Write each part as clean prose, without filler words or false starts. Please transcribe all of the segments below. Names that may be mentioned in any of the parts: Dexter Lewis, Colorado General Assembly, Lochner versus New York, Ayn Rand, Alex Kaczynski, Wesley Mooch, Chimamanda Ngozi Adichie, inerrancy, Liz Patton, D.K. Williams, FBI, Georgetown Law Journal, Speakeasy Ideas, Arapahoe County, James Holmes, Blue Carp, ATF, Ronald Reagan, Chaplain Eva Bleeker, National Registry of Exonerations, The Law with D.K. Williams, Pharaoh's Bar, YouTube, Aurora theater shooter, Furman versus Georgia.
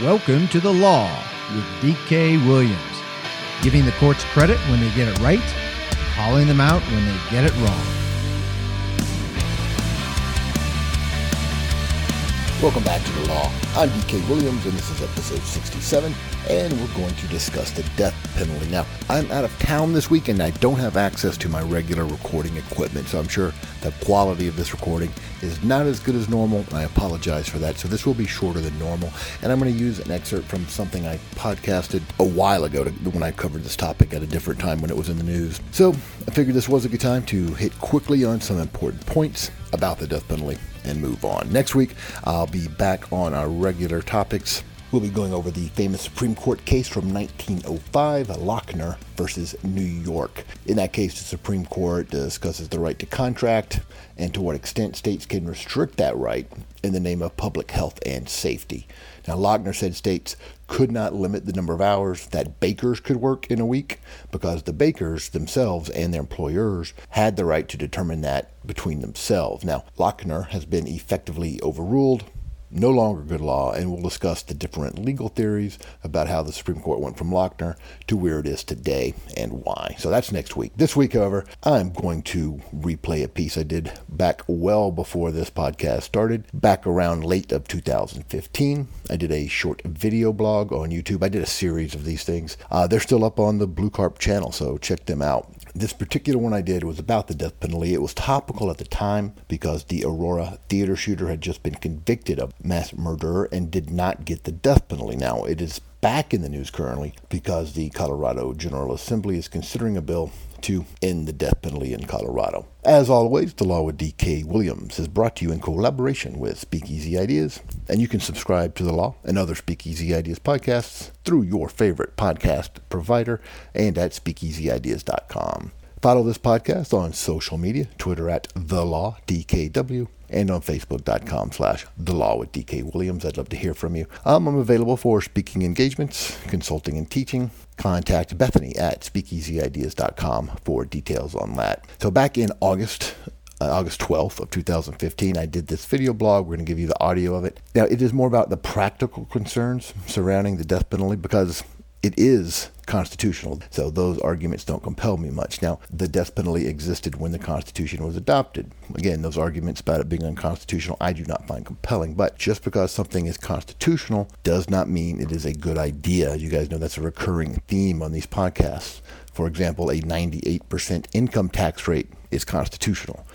Welcome to The Law with D.K. Williams. Giving the courts credit when they get it right, calling them out when they get it wrong. Welcome back to The Law. I'm D.K. Williams, and this is episode 67, and we're going to discuss the death penalty. Now, I'm out of town this week, and I don't have access to my regular recording equipment, so I'm sure the quality of this recording is not as good as normal, and I apologize for that. So this will be shorter than normal, and I'm going to use an excerpt from something I podcasted a while ago when I covered this topic at a different time when it was in the news. So I figured this was a good time to hit quickly on some important points about the death penalty and move on. Next week, I'll be back on our regular topics. We'll be going over the famous Supreme Court case from 1905, Lochner versus New York. In that case, the Supreme Court discusses the right to contract and to what extent states can restrict that right in the name of public health and safety. Now, Lochner said states could not limit the number of hours that bakers could work in a week because the bakers themselves and their employers had the right to determine that between themselves. Now, Lochner has been effectively overruled. No longer good law, and we'll discuss the different legal theories about how the Supreme Court went from Lochner to where it is today and why. So that's next week. This week, however, I'm going to replay a piece I did back well before this podcast started, back around late of 2015. I did a short video blog on YouTube. I did a series of these things. They're still up on the Blue Carp channel, so check them out. This particular one I did was about the death penalty. It was topical at the time because the Aurora theater shooter had just been convicted of mass murder and did not get the death penalty. Now, it is back in the news currently because the Colorado General Assembly is considering a bill to end the death penalty in Colorado. As always, The Law with D.K. Williams is brought to you in collaboration with Speakeasy Ideas, and you can subscribe to The Law and other Speakeasy Ideas podcasts through your favorite podcast provider and at speakeasyideas.com. Follow this podcast on social media, Twitter at The Law DKW, and on Facebook.com/The Law with DK Williams. I'd love to hear from you. I'm available for speaking engagements, consulting and teaching. Contact Bethany at speakeasyideas.com for details on that. So back in August 12th of 2015, I did this video blog. We're going to give you the audio of it. Now, it is more about the practical concerns surrounding the death penalty because it is constitutional, so those arguments don't compel me much. Now, the death penalty existed when the Constitution was adopted. Again, those arguments about it being unconstitutional, I do not find compelling. But just because something is constitutional does not mean it is a good idea. You guys know that's a recurring theme on these podcasts. For example, a 98% income tax rate is constitutional.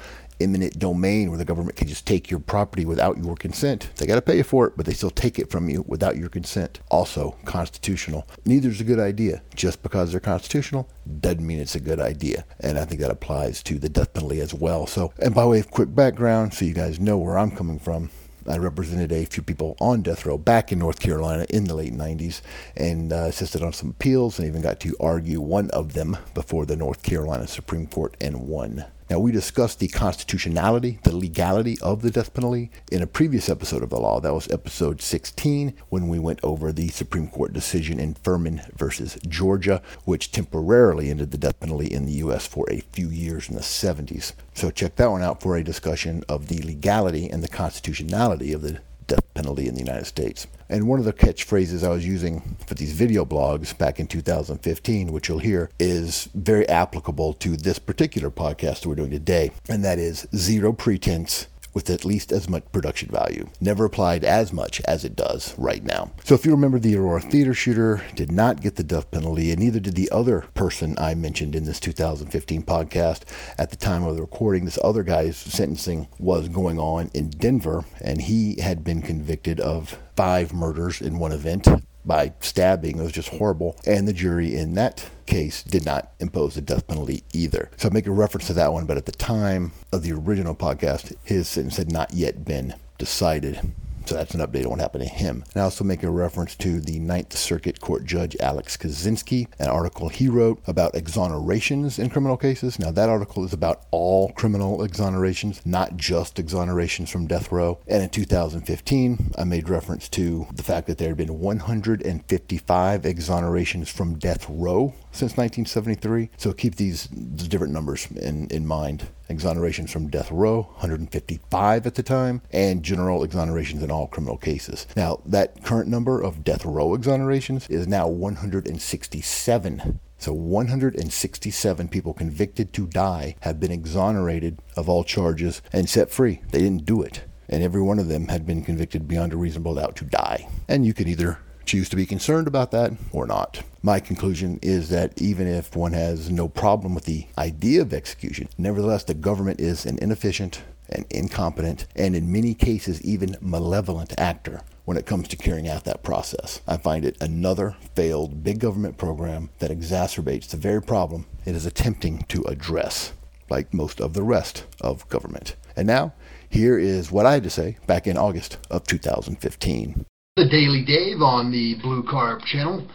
Eminent domain, where the government can just take your property without your consent. They got to pay you for it, but they still take it from you without your consent. Also constitutional. Neither is a good idea. Just because they're constitutional doesn't mean it's a good idea. And I think that applies to the death penalty as well. So, and by way of quick background, so you guys know where I'm coming from, I represented a few people on death row back in North Carolina in the late 90s and assisted on some appeals and even got to argue one of them before the North Carolina Supreme Court and won. Now, we discussed the constitutionality, the legality of the death penalty in a previous episode of The Law. That was episode 16, when we went over the Supreme Court decision in Furman versus Georgia, which temporarily ended the death penalty in the U.S. for a few years in the 70s. So check that one out for a discussion of the legality and the constitutionality of the death penalty in the United States. And one of the catchphrases I was using for these video blogs back in 2015, which you'll hear, is very applicable to this particular podcast that we're doing today, and that is zero pretense with at least as much production value. Never applied as much as it does right now. So if you remember, the Aurora theater shooter did not get the death penalty, and neither did the other person I mentioned in this 2015 podcast. At the time of the recording, this other guy's sentencing was going on in Denver, and he had been convicted of 5 murders in one event by stabbing. It was just horrible. And the jury in that case did not impose the death penalty either. So I make a reference to that one, but at the time of the original podcast, his sentence had not yet been decided. So that's an update on what happened to him. And I also make a reference to the Ninth Circuit Court Judge Alex Kaczynski, an article he wrote about exonerations in criminal cases. Now, that article is about all criminal exonerations, not just exonerations from death row. And in 2015, I made reference to the fact that there had been 155 exonerations from death row since 1973. So keep these different numbers in mind. Exonerations from death row, 155 at the time, and general exonerations in all criminal cases. Now, that current number of death row exonerations is now 167. So 167 people convicted to die have been exonerated of all charges and set free. They didn't do it. And every one of them had been convicted beyond a reasonable doubt to die. And you could either choose to be concerned about that or not. My conclusion is that even if one has no problem with the idea of execution, nevertheless, the government is an inefficient and incompetent, and in many cases, even malevolent actor when it comes to carrying out that process. I find it another failed big government program that exacerbates the very problem it is attempting to address, like most of the rest of government. And now, here is what I had to say back in August of 2015. The Daily Dave on the Blue Carp channel.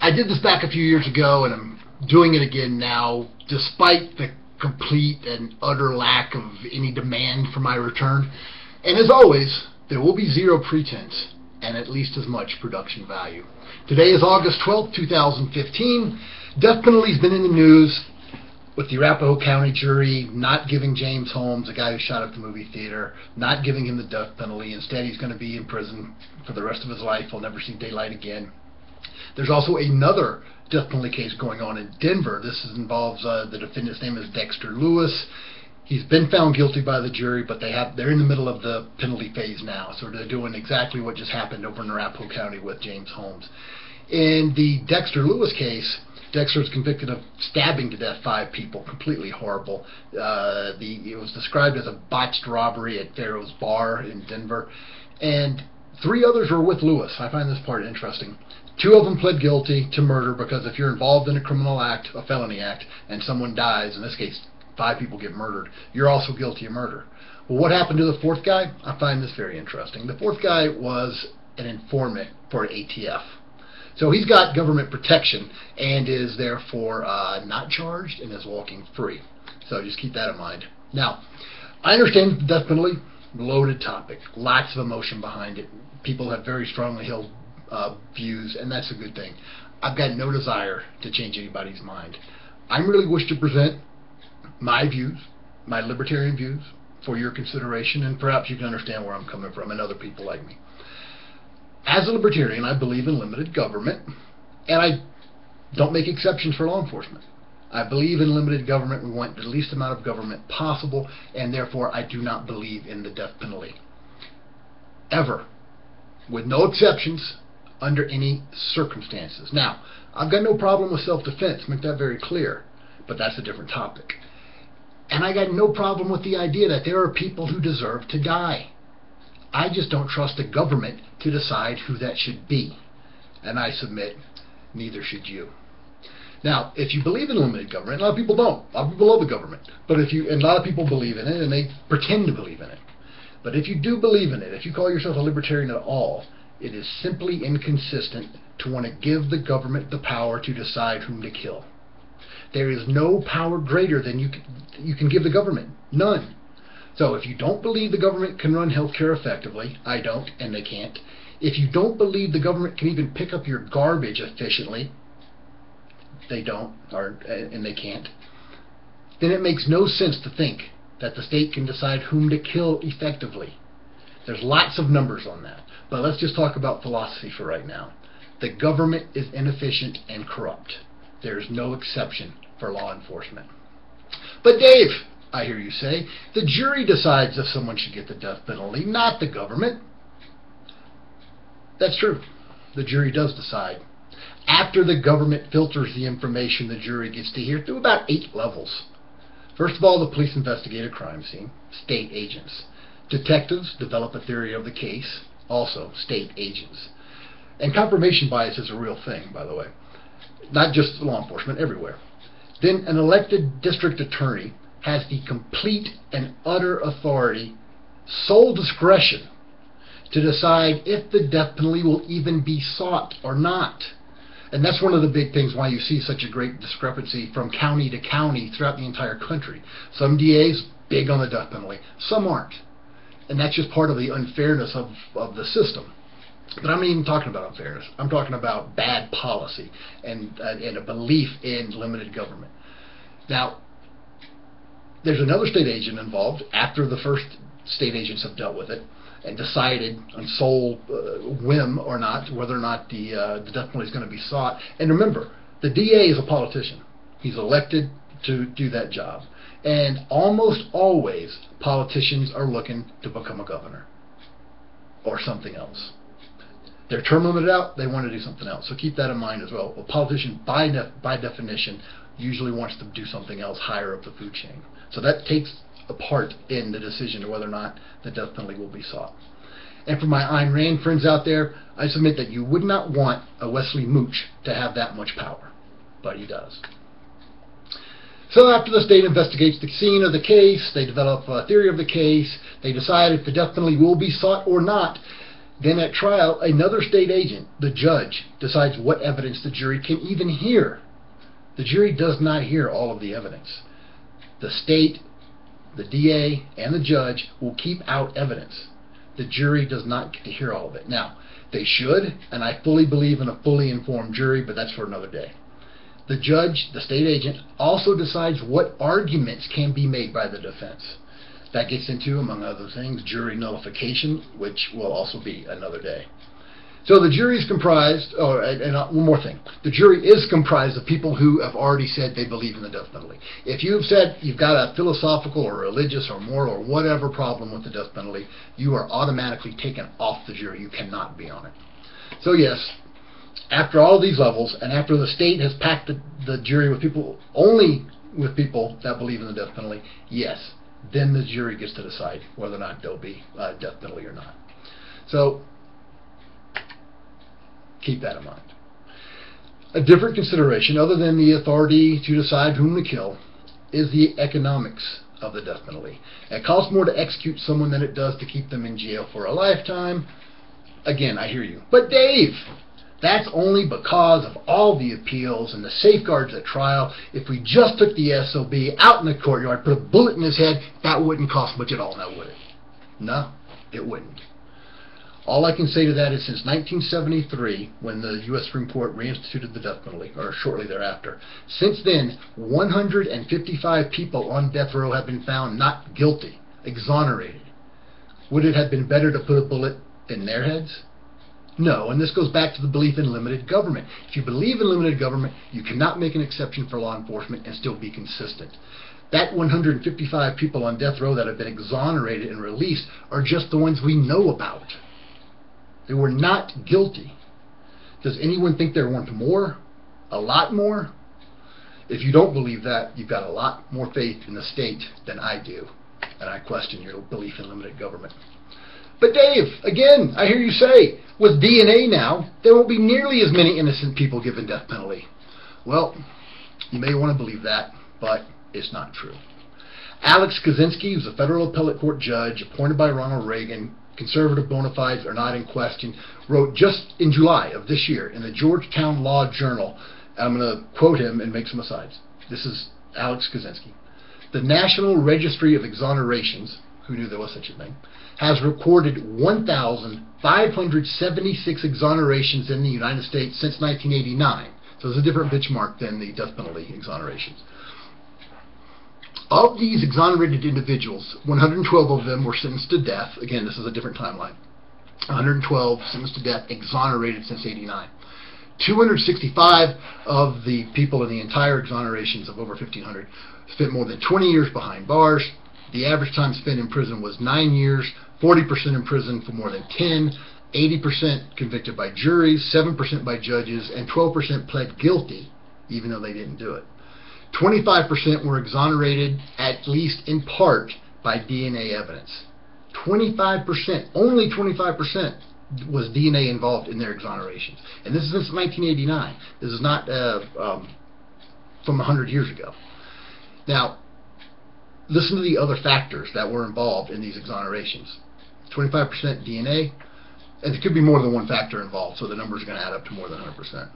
I did this back a few years ago, and I'm doing it again now, despite the complete and utter lack of any demand for my return. And as always, there will be zero pretense and at least as much production value. Today is August 12, 2015. Death penalty's been in the news with the Arapahoe County jury not giving James Holmes, a guy who shot up the movie theater, not giving him the death penalty. Instead, he's going to be in prison for the rest of his life. He'll never see daylight again. There's also another death penalty case going on in Denver. This involves the defendant's name is Dexter Lewis. He's been found guilty by the jury, but they're in the middle of the penalty phase now. So they're doing exactly what just happened over in Arapahoe County with James Holmes. In the Dexter Lewis case, Dexter was convicted of stabbing to death 5 people, completely horrible. It was described as a botched robbery at Pharaoh's Bar in Denver. And 3 others were with Lewis. I find this part interesting. 2 of them pled guilty to murder because if you're involved in a criminal act, a felony act, and someone dies, in this case 5 people get murdered, you're also guilty of murder. Well, what happened to the 4th guy? I find this very interesting. The 4th guy was an informant for ATF. So he's got government protection and is therefore not charged and is walking free. So just keep that in mind. Now, I understand the death penalty, loaded topic, lots of emotion behind it. People have very strongly held views, and that's a good thing. I've got no desire to change anybody's mind. I really wish to present my views, my libertarian views, for your consideration, and perhaps you can understand where I'm coming from and other people like me. As a libertarian, I believe in limited government, and I don't make exceptions for law enforcement. I believe in limited government. We want the least amount of government possible, and therefore I do not believe in the death penalty. Ever. With no exceptions, under any circumstances. Now, I've got no problem with self-defense, make that very clear, but that's a different topic. And I got no problem with the idea that there are people who deserve to die. I just don't trust the government to decide who that should be. And I submit, neither should you. Now, if you believe in limited government, a lot of people don't. A lot of people love the government. But a lot of people believe in it, and they pretend to believe in it. But if you do believe in it, if you call yourself a libertarian at all, it is simply inconsistent to want to give the government the power to decide whom to kill. There is no power greater than you can give the government. None. So if you don't believe the government can run healthcare effectively, I don't, and they can't. If you don't believe the government can even pick up your garbage efficiently, they don't, and they can't, then it makes no sense to think that the state can decide whom to kill effectively. There's lots of numbers on that, but let's just talk about philosophy for right now. The government is inefficient and corrupt. There's no exception for law enforcement. But Dave, I hear you say, the jury decides if someone should get the death penalty, not the government. That's true. The jury does decide. After the government filters the information the jury gets to hear through about 8 levels. First of all, the police investigate a crime scene, state agents. Detectives develop a theory of the case, also state agents. And confirmation bias is a real thing, by the way. Not just law enforcement, everywhere. Then an elected district attorney has the complete and utter authority, sole discretion, to decide if the death penalty will even be sought or not. And that's one of the big things why you see such a great discrepancy from county to county throughout the entire country. Some DAs big on the death penalty, some aren't. And that's just part of the unfairness of the system. But I'm not even talking about unfairness. I'm talking about bad policy and a belief in limited government. Now, there's another state agent involved after the first state agents have dealt with it and decided on sole whim or not whether or not the death penalty is going to be sought. And remember, the DA is a politician. He's elected to do that job. And almost always, politicians are looking to become a governor or something else. They're term limited out, they want to do something else. So keep that in mind as well. A politician, by definition, usually wants to do something else higher up the food chain. So that takes a part in the decision to whether or not the death penalty will be sought. And for my Ayn Rand friends out there, I submit that you would not want a Wesley Mooch to have that much power. But he does. So after the state investigates the scene of the case, they develop a theory of the case, they decide if the death penalty will be sought or not. Then at trial, another state agent, the judge, decides what evidence the jury can even hear. The jury does not hear all of the evidence. The state, the DA, and the judge will keep out evidence. The jury does not get to hear all of it. Now, they should, and I fully believe in a fully informed jury, but that's for another day. The judge, the state agent, also decides what arguments can be made by the defense. That gets into, among other things, jury nullification, which will also be another day. So the jury is comprised, one more thing. The jury is comprised of people who have already said they believe in the death penalty. If you've said you've got a philosophical or religious or moral or whatever problem with the death penalty, you are automatically taken off the jury. You cannot be on it. So yes, after all these levels, and after the state has packed the jury with people, only with people that believe in the death penalty, yes, then the jury gets to decide whether or not there'll be death penalty or not. So keep that in mind. A different consideration, other than the authority to decide whom to kill, is the economics of the death penalty. It costs more to execute someone than it does to keep them in jail for a lifetime. Again, I hear you. But Dave, that's only because of all the appeals and the safeguards at trial. If we just took the SOB out in the courtyard, put a bullet in his head, that wouldn't cost much at all, now would it? No, it wouldn't. All I can say to that is since 1973, when the U.S. Supreme Court reinstituted the death penalty, or shortly thereafter, since then, 155 people on death row have been found not guilty, exonerated. Would it have been better to put a bullet in their heads? No, and this goes back to the belief in limited government. If you believe in limited government, you cannot make an exception for law enforcement and still be consistent. That 155 people on death row that have been exonerated and released are just the ones we know about. They were not guilty. Does anyone think there weren't more? A lot more? If you don't believe that, you've got a lot more faith in the state than I do, and I question your belief in limited government. But Dave, again, I hear you say, with DNA now, there won't be nearly as many innocent people given death penalty. Well, you may want to believe that, but it's not true. Alex Kaczynski, who's a federal appellate court judge appointed by Ronald Reagan, conservative bona fides are not in question, wrote just in July of this year in the Georgetown Law Journal, I'm going to quote him and make some asides. This is Alex Kaczynski. The National Registry of Exonerations, who knew there was such a thing, has recorded 1,576 exonerations in the United States since 1989. So it's a different benchmark than the death penalty exonerations. Of these exonerated individuals, 112 of them were sentenced to death. Again, this is a different timeline. 112 sentenced to death, exonerated since 89. 265 of the people in the entire exonerations of over 1,500 spent more than 20 years behind bars. The average time spent in prison was 9 years, 40% in prison for more than 10, 80% convicted by juries, 7% by judges, and 12% pled guilty, even though they didn't do it. 25% were exonerated, at least in part, by DNA evidence. 25%, only 25% was DNA involved in their exonerations. And this is since 1989. This is not from 100 years ago. Now, listen to the other factors that were involved in these exonerations. 25% DNA, and there could be more than one factor involved, so the numbers are going to add up to more than 100%.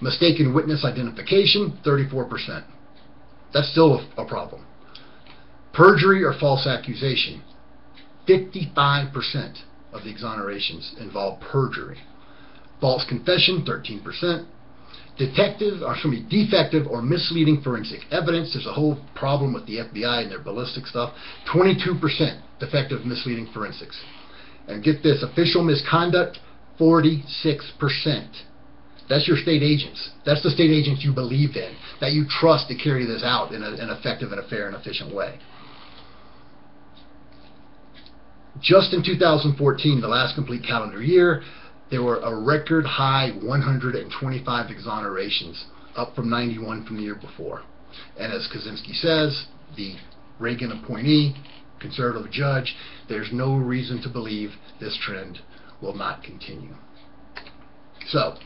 Mistaken witness identification, 34%. That's still a problem. Perjury or false accusation, 55% of the exonerations involve perjury. false confession, 13%. Defective or misleading forensic evidence. There's a whole problem with the FBI and their ballistic stuff. 22% defective, misleading forensics. And get this, official misconduct, 46%. That's your state agents. That's the state agents you believe in, that you trust to carry this out in an effective and a fair and efficient way. Just in 2014, the last complete calendar year, there were a record high 125 exonerations, up from 91 from the year before. And as Kaczynski says, the Reagan appointee, conservative judge, there's no reason to believe this trend will not continue. So,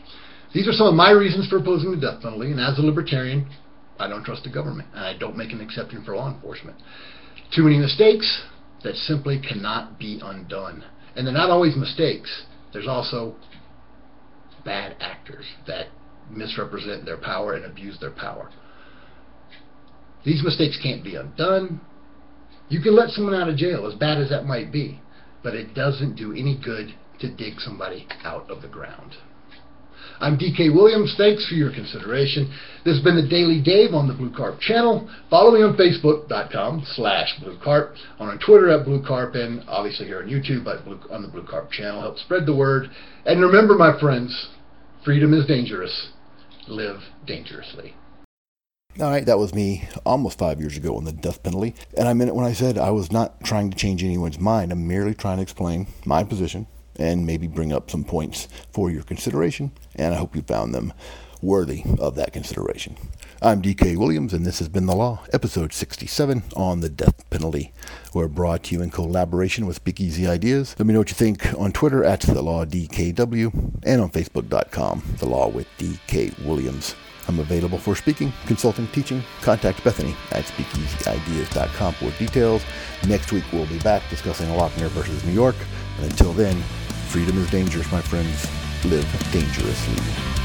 these are some of my reasons for opposing the death penalty, and as a libertarian, I don't trust the government, and I don't make an exception for law enforcement. Too many mistakes that simply cannot be undone. And they're not always mistakes. There's also bad actors that misrepresent their power and abuse their power. These mistakes can't be undone. You can let someone out of jail, as bad as that might be, but it doesn't do any good to dig somebody out of the ground. I'm D.K. Williams. Thanks for your consideration. This has been the Daily Dave on the Blue Carp channel. Follow me on Facebook.com/Blue Carp, on Twitter @Blue Carp, and obviously here on YouTube on the Blue Carp channel. Help spread the word. And remember, my friends, freedom is dangerous. Live dangerously. All right, that was me almost 5 years ago on the death penalty. And I meant it when I said I was not trying to change anyone's mind. I'm merely trying to explain my position and maybe bring up some points for your consideration, and I hope you found them worthy of that consideration. I'm D.K. Williams, and this has been The Law, episode 67 on the death penalty. We're brought to you in collaboration with Speakeasy Ideas. Let me know what you think on Twitter @TheLawDKW, and on Facebook.com, The Law with D.K. Williams. I'm available for speaking, consulting, teaching. Contact Bethany at speakeasyideas.com for details. Next week, we'll be back discussing Lochner versus New York. And until then, freedom is dangerous, my friends. Live dangerously.